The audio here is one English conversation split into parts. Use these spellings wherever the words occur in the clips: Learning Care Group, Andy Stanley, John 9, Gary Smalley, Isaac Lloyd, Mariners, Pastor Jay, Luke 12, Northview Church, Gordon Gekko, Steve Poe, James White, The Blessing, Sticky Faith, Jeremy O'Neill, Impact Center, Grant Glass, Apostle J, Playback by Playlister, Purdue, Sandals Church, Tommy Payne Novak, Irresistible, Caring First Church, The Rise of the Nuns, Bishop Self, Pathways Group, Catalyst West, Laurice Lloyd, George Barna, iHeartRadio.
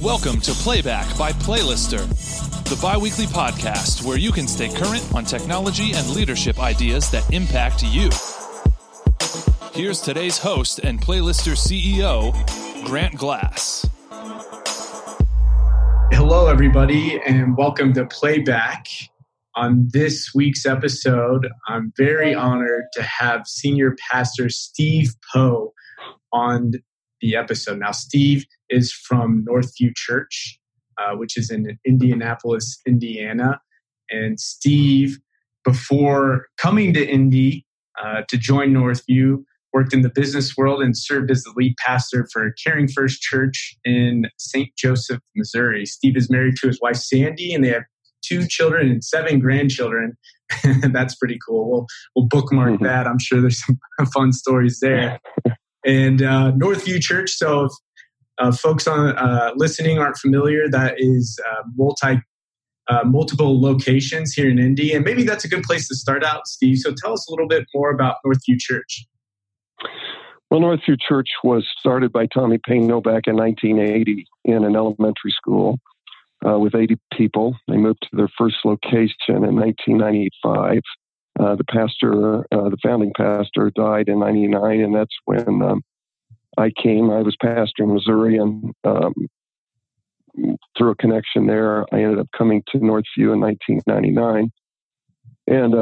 Welcome to Playback by Playlister, the bi-weekly podcast where you can stay current on technology and leadership ideas that impact you. Here's today's host and Playlister CEO, Grant Glass. Hello, everybody, and welcome to Playback. On this week's episode, I'm very honored to have Senior Pastor Steve Poe on the episode. Now, Steve is from Northview Church, which is in Indianapolis, Indiana. And Steve, before coming to Indy to join Northview, worked in the business world and served as the lead pastor for Caring First Church in St. Joseph, Missouri. Steve is married to his wife, Sandy, and they have 2 children and 7 grandchildren. That's pretty cool. We'll bookmark that. I'm sure there's some fun stories there. And Northview Church, so if folks on listening aren't familiar, that is multiple locations here in Indy. And maybe that's a good place to start out, Steve. So tell us a little bit more about Northview Church. Well, Northview Church was started by Tommy Payne Novak in 1980 in an elementary school. With 80 people. They moved to their first location in 1995. The founding pastor died in 99, and that's when I came. I was pastor in Missouri, and through a connection there, I ended up coming to Northview in 1999. And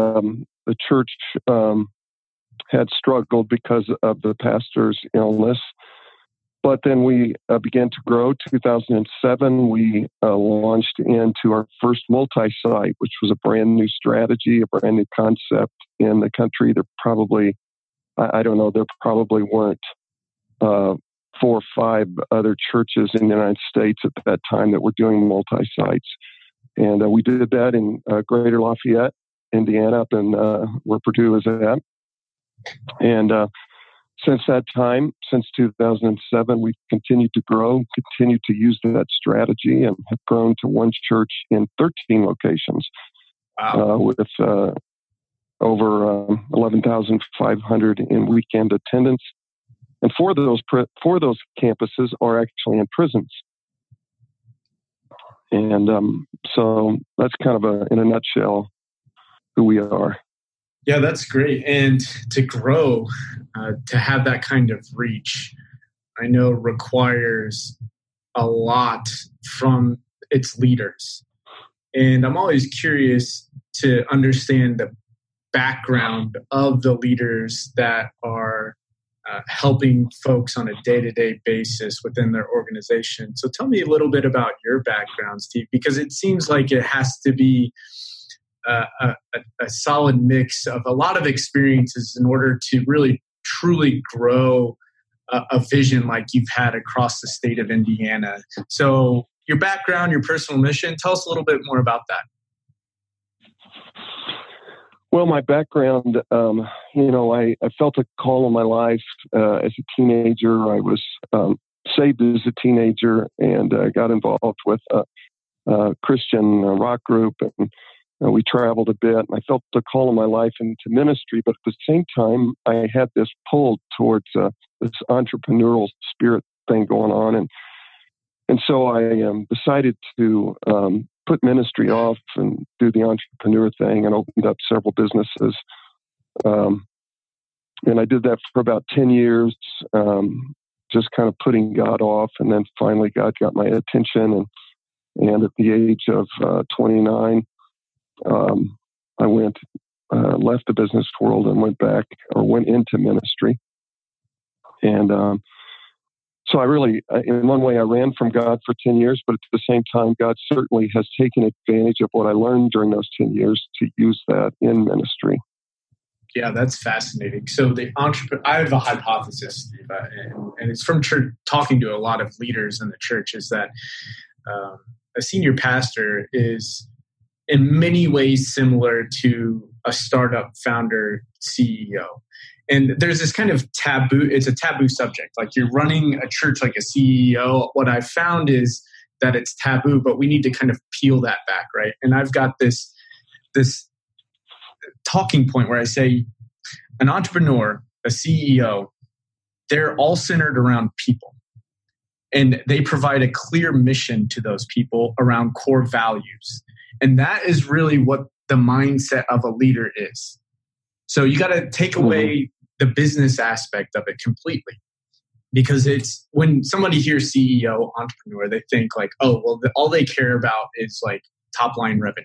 the church had struggled because of the pastor's illness. But then we began to grow. 2007, we launched into our first multi-site, which was a brand new strategy, a brand new concept in the country. There probably, there probably weren't 4 or 5 other churches in the United States at that time that were doing multi-sites. And we did that in Greater Lafayette, Indiana, up in where Purdue is at. And since that time, since 2007, we've continued to grow, continued to use that strategy, and have grown to one church in 13 locations. Wow. With over 11,500 in weekend attendance. And four of those campuses are actually in prisons. And so that's kind of, in a nutshell, who we are. Yeah, that's great. And to grow, to have that kind of reach, I know requires a lot from its leaders. And I'm always curious to understand the background of the leaders that are helping folks on a day-to-day basis within their organization. So tell me a little bit about your background, Steve, because it seems like it has to be a solid mix of a lot of experiences in order to really truly grow a vision like you've had across the state of Indiana. So your background, your personal mission, tell us a little bit more about that. Well, my background, I felt a call in my life as a teenager. I was saved as a teenager and got involved with a Christian rock group, and we traveled a bit, and I felt the call of my life into ministry, but at the same time, I had this pull towards this entrepreneurial spirit thing going on, and so I decided to put ministry off and do the entrepreneur thing, and opened up several businesses, and I did that for about 10 years, just kind of putting God off, and then finally God got my attention, and at the age of 29, I left the business world and went into ministry. And so I really, in one way, I ran from God for 10 years, but at the same time, God certainly has taken advantage of what I learned during those 10 years to use that in ministry. Yeah, that's fascinating. So I have a hypothesis, Steve, and it's from church, talking to a lot of leaders in the church, is that a senior pastor is in many ways similar to a startup founder CEO. And there's this kind of taboo, it's a taboo subject. Like you're running a church like a CEO. What I found is that it's taboo, but we need to kind of peel that back, right? And I've got this talking point where I say an entrepreneur, a CEO, they're all centered around people. And they provide a clear mission to those people around core values. And that is really what the mindset of a leader is. So you got to take away the business aspect of it completely. Because it's when somebody hears CEO, entrepreneur, they think like, oh, well, all they care about is like top line revenue.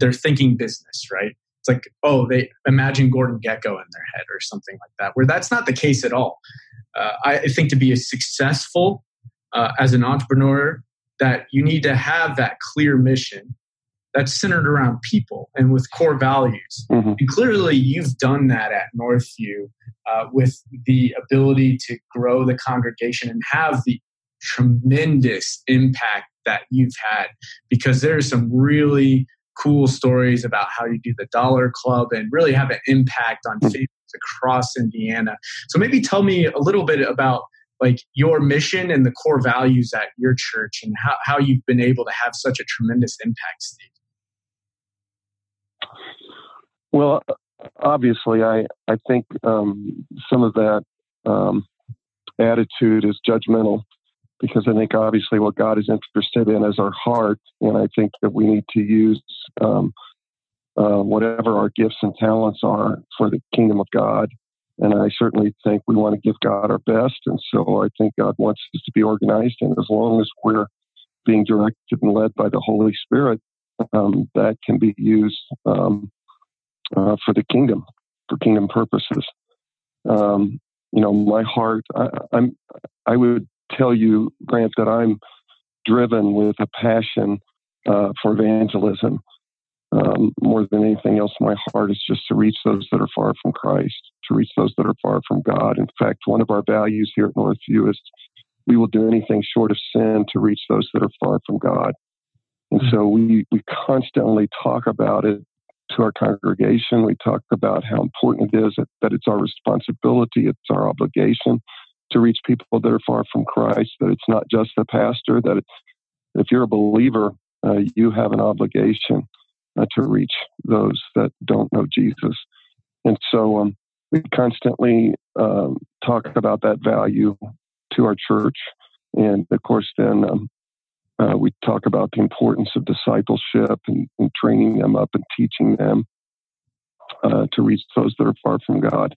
They're thinking business, right? It's like, oh, they imagine Gordon Gekko in their head or something like that, where that's not the case at all. I think to be as successful as an entrepreneur, that you need to have that clear mission that's centered around people and with core values. Mm-hmm. And clearly, you've done that at Northview with the ability to grow the congregation and have the tremendous impact that you've had, because there are some really cool stories about how you do the Dollar Club and really have an impact on families across Indiana. So maybe tell me a little bit about like your mission and the core values at your church and how you've been able to have such a tremendous impact, Steve. Well, obviously, I think some of that attitude is judgmental, because I think obviously what God is interested in is our heart. And I think that we need to use whatever our gifts and talents are for the kingdom of God. And I certainly think we want to give God our best. And so I think God wants us to be organized. And as long as we're being directed and led by the Holy Spirit, that can be used for the kingdom, for kingdom purposes. My heart, I would tell you, Grant, that I'm driven with a passion for evangelism. More than anything else, my heart is just to reach those that are far from Christ, to reach those that are far from God. In fact, one of our values here at Northview is we will do anything short of sin to reach those that are far from God. And so we constantly talk about it to our congregation. We talk about how important it is, that it's our responsibility, it's our obligation to reach people that are far from Christ, that it's not just the pastor, that if you're a believer, you have an obligation to reach those that don't know Jesus. And so we constantly talk about that value to our church. And of course, then we talk about the importance of discipleship and training them up and teaching them to reach those that are far from God.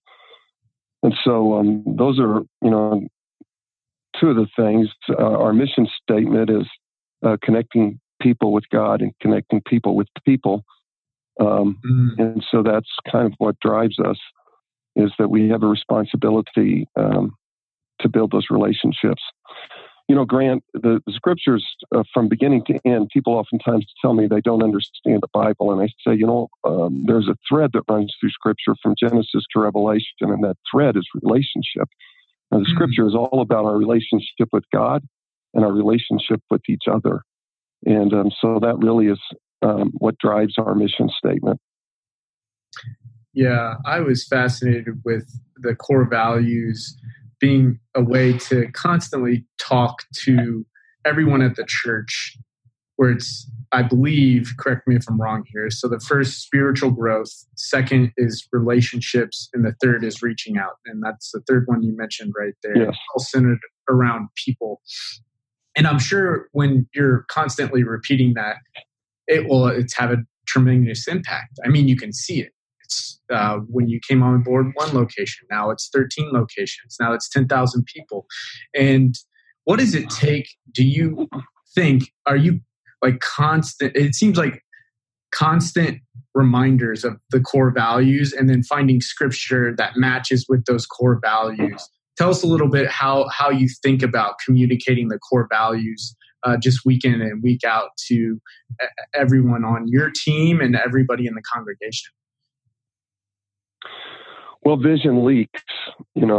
And so those are, two of the things. Our mission statement is connecting people with God and connecting people with people. And so that's kind of what drives us, is that we have a responsibility to build those relationships. Grant, the scriptures from beginning to end, people oftentimes tell me they don't understand the Bible. And I say, there's a thread that runs through scripture from Genesis to Revelation, and that thread is relationship. Now, the scripture is all about our relationship with God and our relationship with each other. And so that really is what drives our mission statement. Yeah, I was fascinated with the core values being a way to constantly talk to everyone at the church, where it's, I believe, correct me if I'm wrong here, so the first, spiritual growth, second is relationships, and the third is reaching out. And that's the third one you mentioned right there. Yes. It's all centered around people. And I'm sure when you're constantly repeating that, it's have a tremendous impact. I mean, you can see it. When you came on board, one location. Now it's 13 locations. Now it's 10,000 people. And what does it take? Do you think, are you like constant? It seems like constant reminders of the core values, and then finding scripture that matches with those core values. Tell us a little bit how you think about communicating the core values just week in and week out to everyone on your team and everybody in the congregation. Well, vision leaks, and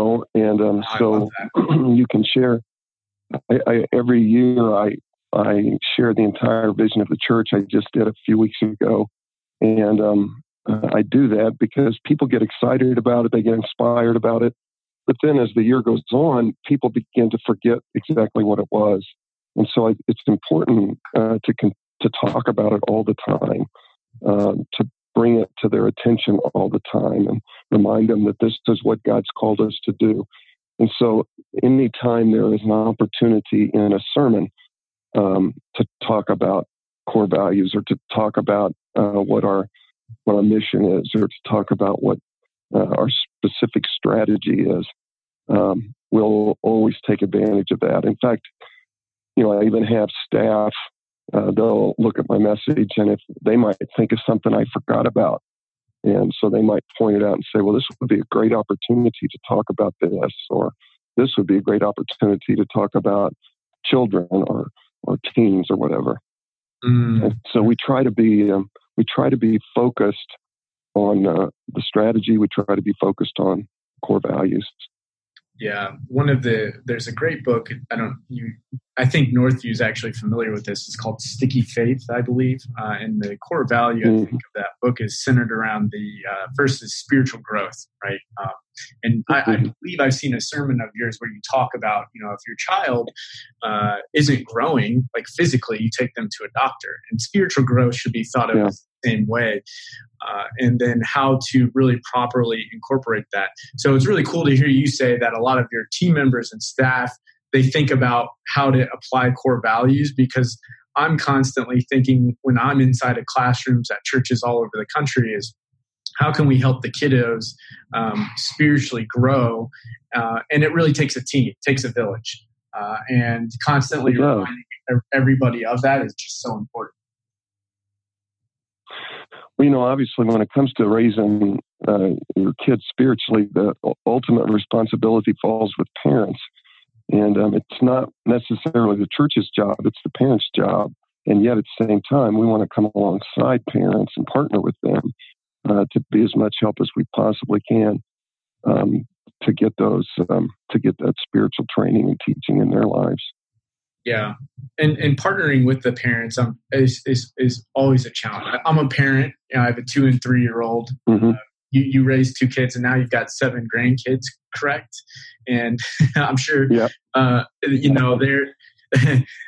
so you can share. Every year I share the entire vision of the church. I just did a few weeks ago. And I do that because people get excited about it. They get inspired about it. But then as the year goes on, people begin to forget exactly what it was. And so it's important to talk about it all the time, bring it to their attention all the time and remind them that this is what God's called us to do. And so any time there is an opportunity in a sermon to talk about core values or to talk about what our mission is or to talk about what our specific strategy is, we'll always take advantage of that. In fact, you know, I even have staff, they'll look at my message and if they might think of something I forgot about. And so they might point it out and say, well, this would be a great opportunity to talk about this, or this would be a great opportunity to talk about children or teens or whatever. Mm. And so we try to be focused on the strategy. We try to be focused on core values. Yeah, there's a great book. I think Northview's actually familiar with this. It's called Sticky Faith, I believe. And the core value, I think, of that book is centered around the first is spiritual growth, right? And I believe I've seen a sermon of yours where you talk about, you know, if your child isn't growing, like physically, you take them to a doctor. And spiritual growth should be thought of the same way. And then how to really properly incorporate that. So it's really cool to hear you say that a lot of your team members and staff, they think about how to apply core values, because I'm constantly thinking when I'm inside of classrooms at churches all over the country is, how can we help the kiddos spiritually grow? And it really takes a team, it takes a village. And constantly reminding everybody of that is just so important. Well, you know, obviously, when it comes to raising your kids spiritually, the ultimate responsibility falls with parents. And it's not necessarily the church's job, it's the parents' job. And yet, at the same time, we want to come alongside parents and partner with them to be as much help as we possibly can to get that spiritual training and teaching in their lives. Yeah. And partnering with the parents is always a challenge. I'm a parent. You know, I have a 2 and 3-year-old. Mm-hmm. You raised 2 kids and now you've got 7 grandkids, correct? And I'm sure, you know,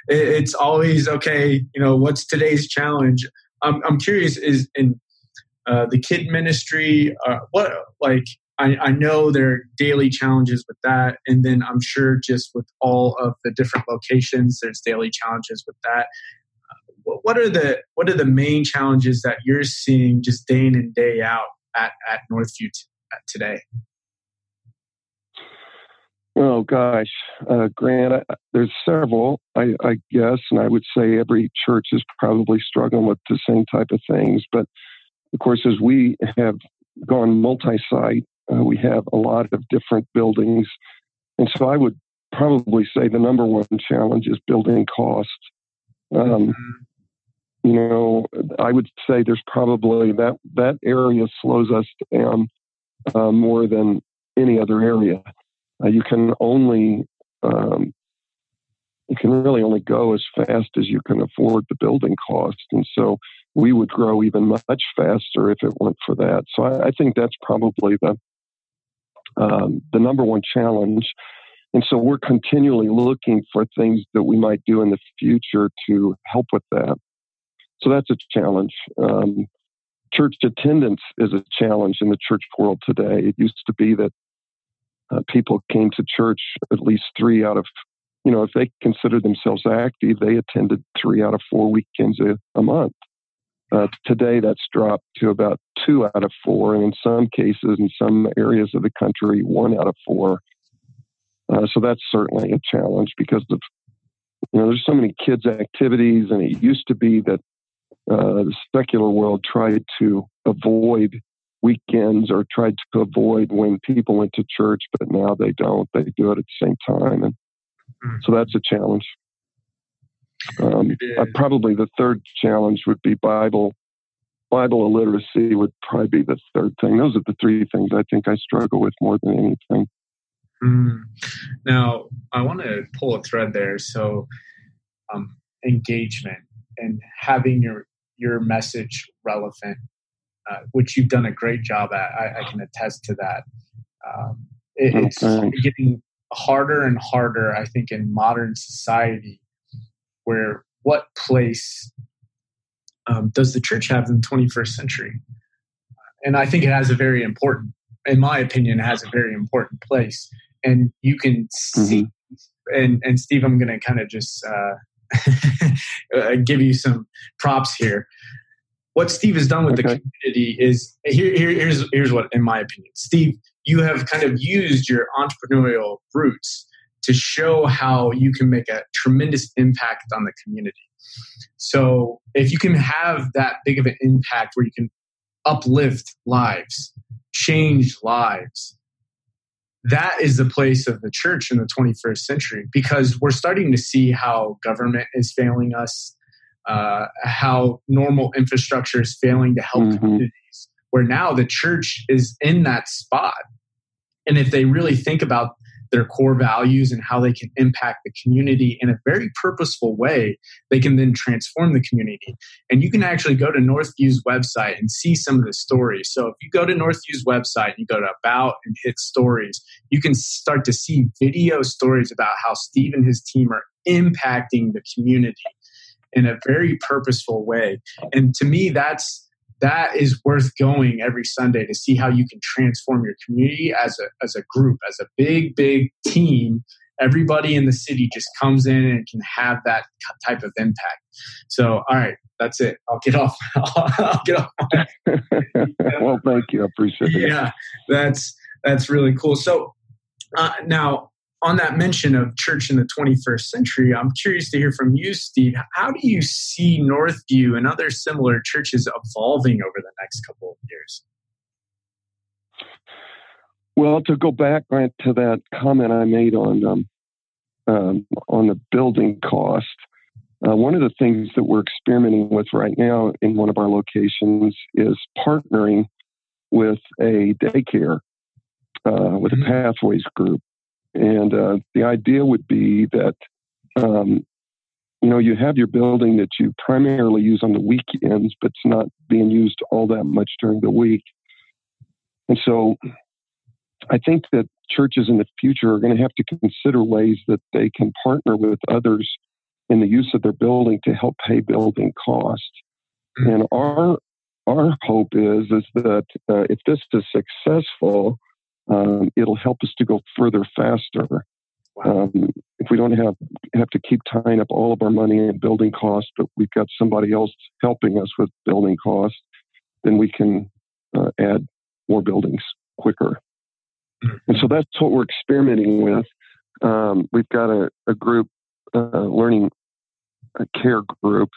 it's always, okay, you know, what's today's challenge? I'm curious, is in the kid ministry, I know there are daily challenges with that. And then I'm sure just with all of the different locations, there's daily challenges with that. What are the main challenges that you're seeing just day in and day out at Northview today? Oh, gosh, Grant, there's several, I guess. And I would say every church is probably struggling with the same type of things. But of course, as we have gone multi-site, we have a lot of different buildings. And so I would probably say the number one challenge is building cost. You know, I would say there's probably that area slows us down more than any other area. You can only, you can really only go as fast as you can afford the building cost. And so we would grow even much faster if it weren't for that. So I think that's probably the number one challenge. And so we're continually looking for things that we might do in the future to help with that. So that's a challenge. Church attendance is a challenge in the church world today. It used to be that people came to church at least 3 out of, you know, if they considered themselves active, they attended 3 out of 4 weekends a month. Today, that's dropped to about 2 out of 4, and in some cases, in some areas of the country, 1 out of 4. So that's certainly a challenge because of, you know, there's so many kids' activities, and it used to be that the secular world tried to avoid weekends or tried to avoid when people went to church, but now they don't. They do it at the same time, and so that's a challenge. Probably the third challenge would be Bible illiteracy would probably be the third thing. Those are the 3 things I think I struggle with more than anything. Mm. Now, I want to pull a thread there. So engagement and having your message relevant, which you've done a great job at. I can attest to that. It's getting harder and harder, I think, in modern society, where what place does the church have in the 21st century? And I think it has a very important, in my opinion, it has a very important place. And you can see, and Steve, I'm going to kind of just give you some props here. What Steve has done with the community is, here's what, in my opinion, Steve, you have kind of used your entrepreneurial roots to show how you can make a tremendous impact on the community. So if you can have that big of an impact where you can uplift lives, change lives, that is the place of the church in the 21st century, because we're starting to see how government is failing us, how normal infrastructure is failing to help communities, where now the church is in that spot. And if they really think about their core values and how they can impact the community in a very purposeful way, they can then transform the community. And you can actually go to Northview's website and see some of the stories. So if you go to Northview's website, you go to About and hit Stories, you can start to see video stories about how Steve and his team are impacting the community in a very purposeful way. And to me, that is worth going every Sunday to see how you can transform your community as a group, as a big, big team. Everybody in the city just comes in and can have that type of impact. So, all right, that's it. I'll get off. Well, thank you. I appreciate it. Yeah, that's really cool. So now, on that mention of church in the 21st century, I'm curious to hear from you, Steve. How do you see Northview and other similar churches evolving over the next couple of years? Well, to go back, Grant, to that comment I made on the building cost, one of the things that we're experimenting with right now in one of our locations is partnering with a daycare, with a Pathways Group. And the idea would be that, you have your building that you primarily use on the weekends, but it's not being used all that much during the week. And so I think that churches in the future are going to have to consider ways that they can partner with others in the use of their building to help pay building costs. And our hope is that if this is successful, it'll help us to go further faster. Wow. If we don't have to keep tying up all of our money in building costs, but we've got somebody else helping us with building costs, then we can add more buildings quicker. And so that's what we're experimenting with. We've got a group, Learning Care Group,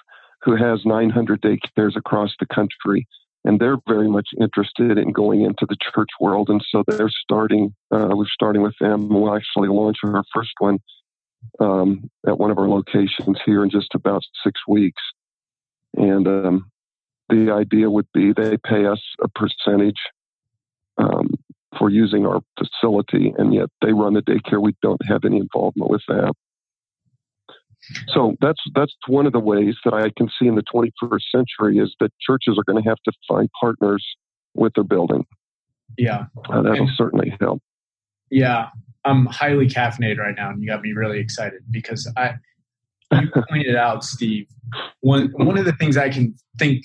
who has 900 daycares across the country. And they're very much interested in going into the church world. And so they're starting with them. We'll actually launch our first one at one of our locations here in just about 6 weeks. And the idea would be they pay us a percentage for using our facility, and yet they run the daycare. We don't have any involvement with that. So that's one of the ways that I can see in the 21st century is that churches are going to have to find partners with their building. Yeah. That'll certainly help. Yeah. I'm highly caffeinated right now, and you got me really excited because you pointed out, Steve, one of the things I can think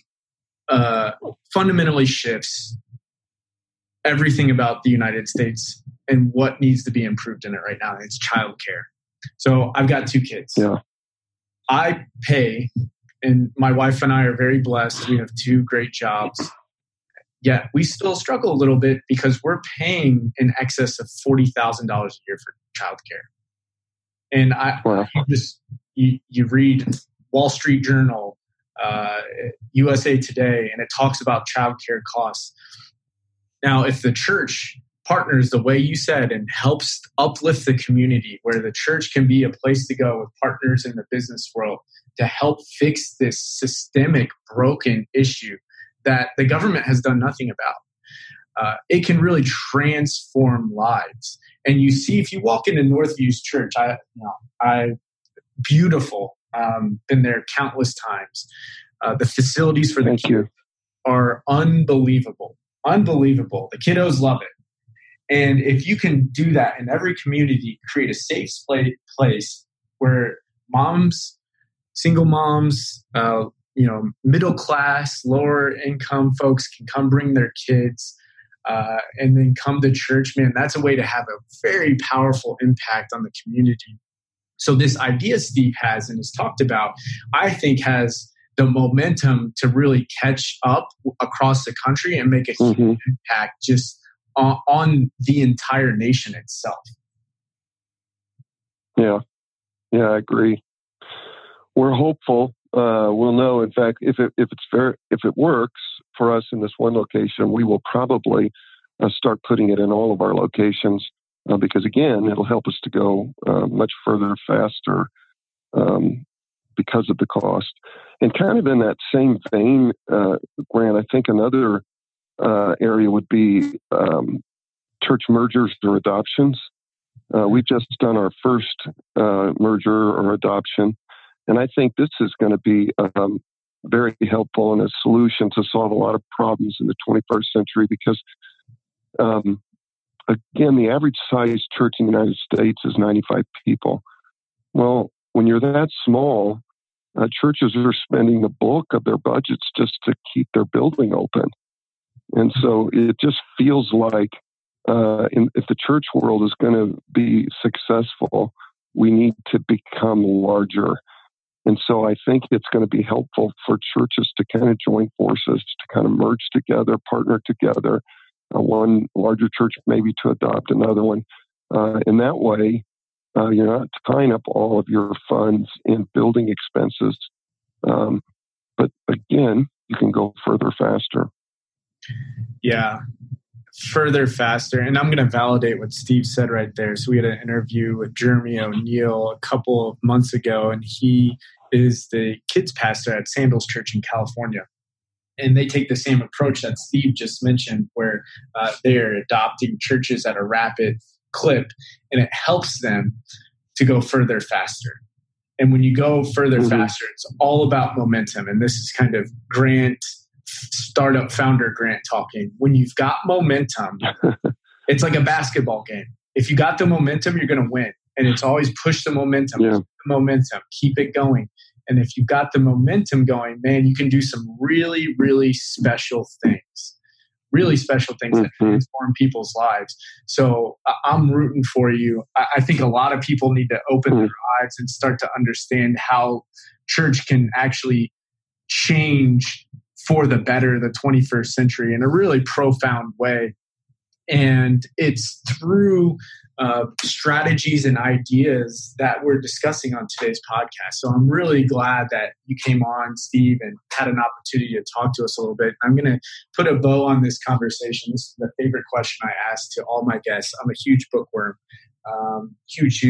fundamentally shifts everything about the United States and what needs to be improved in it right now. It's childcare. So I've got two kids. Yeah. I pay, and my wife and I are very blessed. We have two great jobs. Yet we still struggle a little bit because we're paying in excess of $40,000 a year for childcare. And you read Wall Street Journal, USA Today, and it talks about childcare costs. Now, if the church partners the way you said and helps uplift the community, where the church can be a place to go with partners in the business world to help fix this systemic broken issue that the government has done nothing about. It can really transform lives. And you see, if you walk into Northview's church, beautiful. Been there countless times. The facilities for the kids are unbelievable. Unbelievable. The kiddos love it. And if you can do that in every community, create a safe place where moms, single moms, you know, middle class, lower income folks can come bring their kids and then come to church, man, that's a way to have a very powerful impact on the community. So this idea Steve has and has talked about, I think has the momentum to really catch up across the country and make a huge impact just on the entire nation itself. Yeah, I agree. We're hopeful. We'll know. In fact, if it works for us in this one location, we will probably start putting it in all of our locations because, again, it'll help us to go much further, faster because of the cost. And kind of in that same vein, Grant, I think another area would be church mergers or adoptions. We've just done our first merger or adoption. And I think this is going to be very helpful and a solution to solve a lot of problems in the 21st century because, again, the average size church in the United States is 95 people. Well, when you're that small, churches are spending the bulk of their budgets just to keep their building open. And so it just feels like if the church world is going to be successful, we need to become larger. And so I think it's going to be helpful for churches to kind of join forces, to kind of merge together, partner together. One larger church maybe to adopt another one. In that way, you're not tying up all of your funds in building expenses. But again, you can go further, faster. Yeah, further, faster. And I'm going to validate what Steve said right there. So we had an interview with Jeremy O'Neill a couple of months ago, and he is the kids pastor at Sandals Church in California. And they take the same approach that Steve just mentioned, where they're adopting churches at a rapid clip, and it helps them to go further, faster. And when you go further, faster, it's all about momentum. And this is kind of Grant, startup founder Grant talking. When you've got momentum, it's like a basketball game. If you got the momentum, you're going to win. And it's always push the momentum, keep it going. And if you've got the momentum going, man, you can do some really, really special things. Really special things that transform people's lives. So I'm rooting for you. I think a lot of people need to open their eyes and start to understand how church can actually change for the better the 21st century in a really profound way. And it's through strategies and ideas that we're discussing on today's podcast. So I'm really glad that you came on, Steve, and had an opportunity to talk to us a little bit. I'm going to put a bow on this conversation. This is the favorite question I ask to all my guests. I'm a huge bookworm, huge.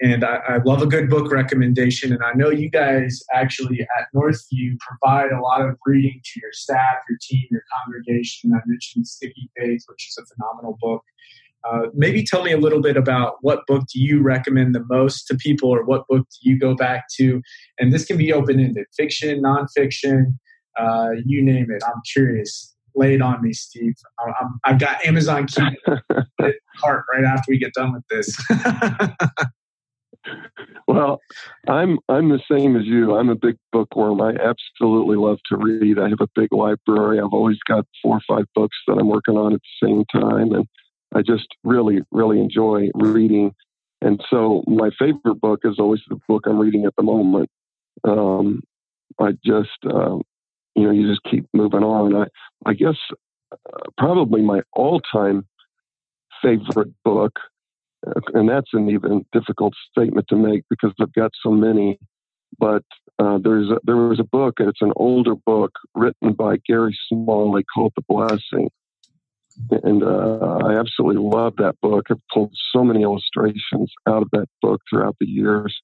And I love a good book recommendation. And I know you guys actually at Northview provide a lot of reading to your staff, your team, your congregation. I mentioned Sticky Faith, which is a phenomenal book. Maybe tell me a little bit about what book do you recommend the most to people, or what book do you go back to? And this can be open-ended, fiction, nonfiction, you name it. I'm curious. Lay it on me, Steve. I've got Amazon Kindle in my heart right after we get done with this. Well, I'm the same as you. I'm a big bookworm. I absolutely love to read. I have a big library. I've always got 4 or 5 books that I'm working on at the same time, and I just really, really enjoy reading. And so my favorite book is always the book I'm reading at the moment. I just, you just keep moving on. I guess probably my all-time favorite book, and that's an even difficult statement to make because I've got so many, but there was a book, and it's an older book written by Gary Smalley called The Blessing. And I absolutely love that book. I've pulled so many illustrations out of that book throughout the years,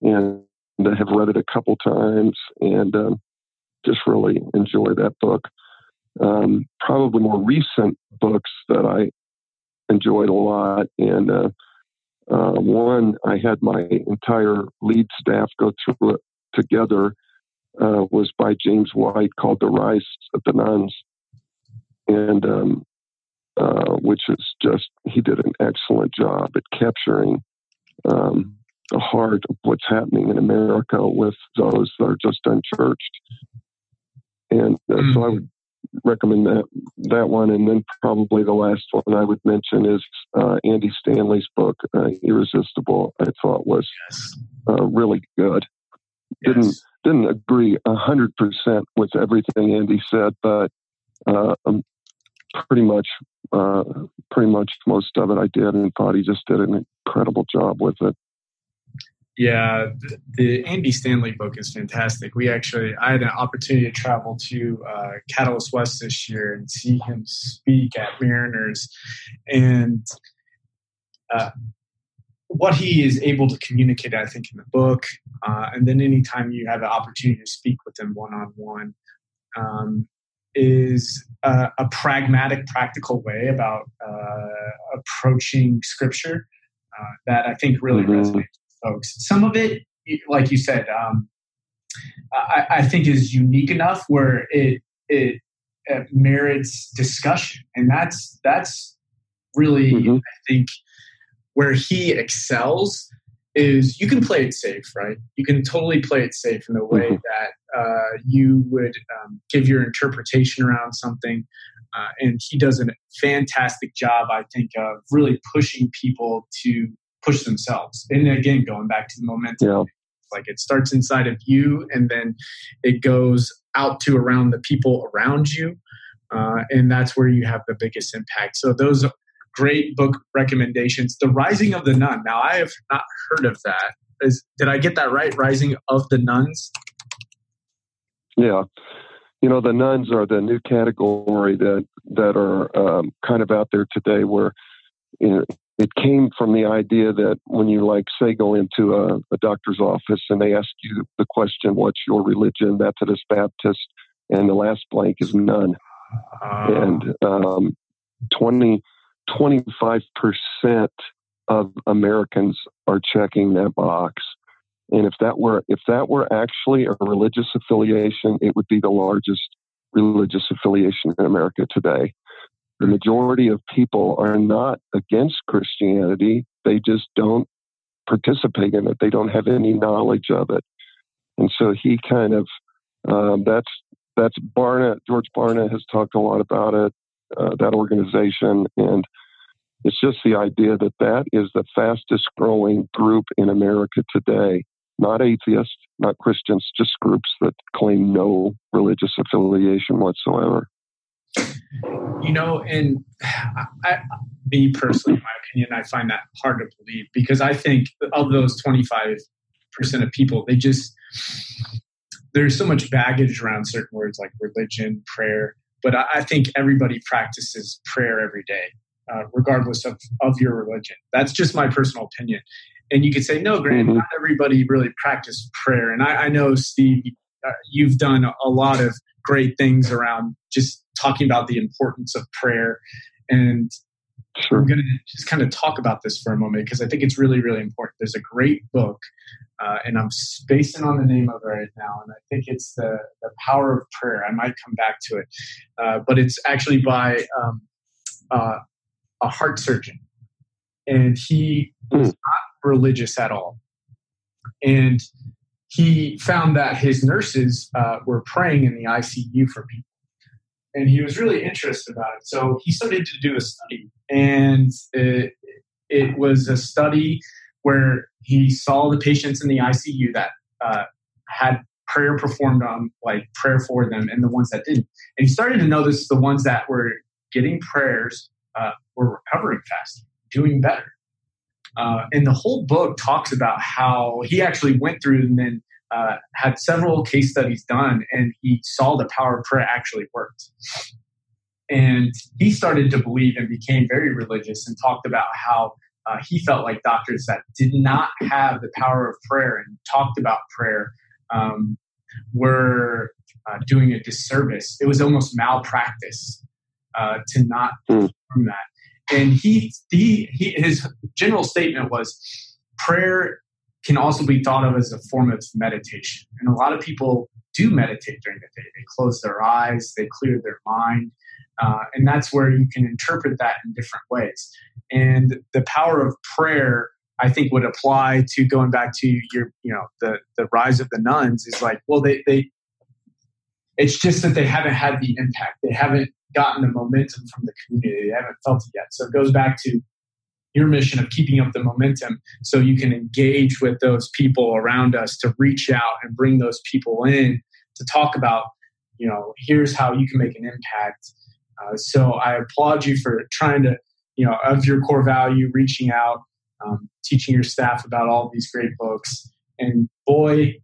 and I have read it a couple times and just really enjoy that book. Probably more recent books that I enjoyed a lot. And one, I had my entire lead staff go through it together, was by James White called The Rise of the Nuns. And which is just, he did an excellent job at capturing the heart of what's happening in America with those that are just unchurched. And so I would recommend that one. And then probably the last one I would mention is Andy Stanley's book, Irresistible, I thought was really good. Yes. Didn't agree 100% with everything Andy said, but pretty much most of it I did, and thought he just did an incredible job with it. Yeah, the Andy Stanley book is fantastic. I had an opportunity to travel to Catalyst West this year and see him speak at Mariners, and what he is able to communicate, I think, in the book, and then anytime you have an opportunity to speak with him one-on-one, is a pragmatic, practical way about approaching Scripture that I think really resonates with folks. Some of it, like you said, I think is unique enough where it merits discussion, and that's really, I think, where he excels is you can play it safe, right? You can totally play it safe in the way that you would give your interpretation around something. And he does a fantastic job, I think, of really pushing people to push themselves. And again, going back to the momentum, like it starts inside of you and then it goes out to around the people around you. And that's where you have the biggest impact. So those are great book recommendations. The Rising of the Nun. Now, I have not heard of that. Did I get that right? Rising of the Nuns? Yeah. You know, the nuns are the new category that are kind of out there today, where it came from the idea that when you, go into a doctor's office and they ask you the question, what's your religion? Methodist, Baptist, and the last blank is none. And 25% of Americans are checking that box, and if that were actually a religious affiliation, it would be the largest religious affiliation in America today. The majority of people are not against Christianity; they just don't participate in it. They don't have any knowledge of it, and so he kind of that's Barna. George Barna has talked a lot about it. That organization, and it's just the idea that is the fastest growing group in America today. Not atheists, not Christians, just groups that claim no religious affiliation whatsoever. You know, and me personally, in my opinion, I find that hard to believe, because I think of those 25% of people, there's so much baggage around certain words like religion, prayer. But I think everybody practices prayer every day, regardless of your religion. That's just my personal opinion. And you could say, no, Grant, not everybody really practices prayer. And I know, Steve, you've done a lot of great things around just talking about the importance of prayer. And sure. I'm going to just kind of talk about this for a moment, because I think it's really, really important. There's a great book, and I'm spacing on the name of it right now, and I think it's the Power of Prayer. I might come back to it. But it's actually by a heart surgeon. And he was not religious at all. And he found that his nurses were praying in the ICU for people. And he was really interested about it. So he started to do a study. And it was a study where he saw the patients in the ICU that had prayer performed on, prayer for them, and the ones that didn't. And he started to notice the ones that were getting prayers were recovering faster, doing better. And the whole book talks about how he actually went through and then had several case studies done, and he saw the power of prayer actually worked. And he started to believe and became very religious, and talked about how he felt like doctors that did not have the power of prayer and talked about prayer were doing a disservice. It was almost malpractice to not perform that. And his general statement was, prayer can also be thought of as a form of meditation. And a lot of people do meditate during the day. They close their eyes, they clear their mind. And that's where you can interpret that in different ways. And the power of prayer I think would apply to going back to your, you know, the rise of the nuns is like, well, they it's just that they haven't had the impact. They haven't gotten the momentum from the community. They haven't felt it yet. So it goes back to your mission of keeping up the momentum so you can engage with those people around us to reach out and bring those people in to talk about, you know, here's how you can make an impact. So I applaud you for trying to, you know, of your core value, reaching out, teaching your staff about all these great books. And boy,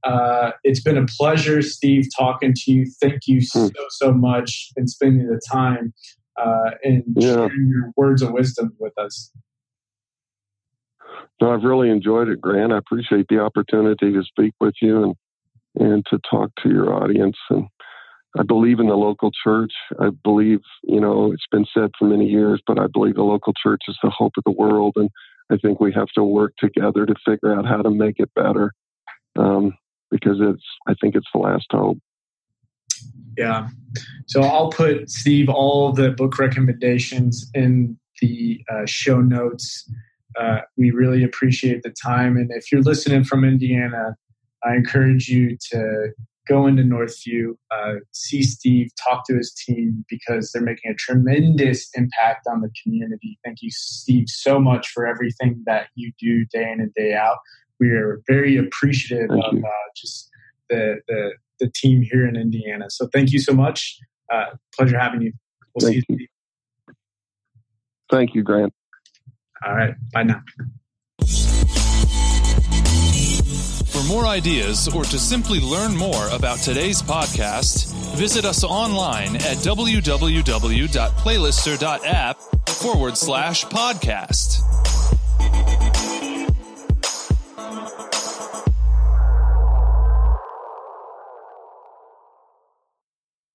it's been a pleasure, Steve, talking to you. Thank you so much and spending the time and sharing your words of wisdom with us. No, I've really enjoyed it, Grant. I appreciate the opportunity to speak with you and to talk to your audience. And I believe in the local church. I believe, you know, it's been said for many years, but I believe the local church is the hope of the world. And I think we have to work together to figure out how to make it better because I think it's the last hope. Yeah. So I'll put, Steve, all the book recommendations in the show notes. We really appreciate the time. And if you're listening from Indiana, I encourage you to go into Northview, see Steve, talk to his team because they're making a tremendous impact on the community. Thank you, Steve, so much for everything that you do day in and day out. We are very appreciative of just the team here in Indiana. So thank you so much. Pleasure having you. We'll see you. Steve. Thank you, Grant. All right. Bye now. For more ideas or to simply learn more about today's podcast, visit us online at www.playlister.app/podcast.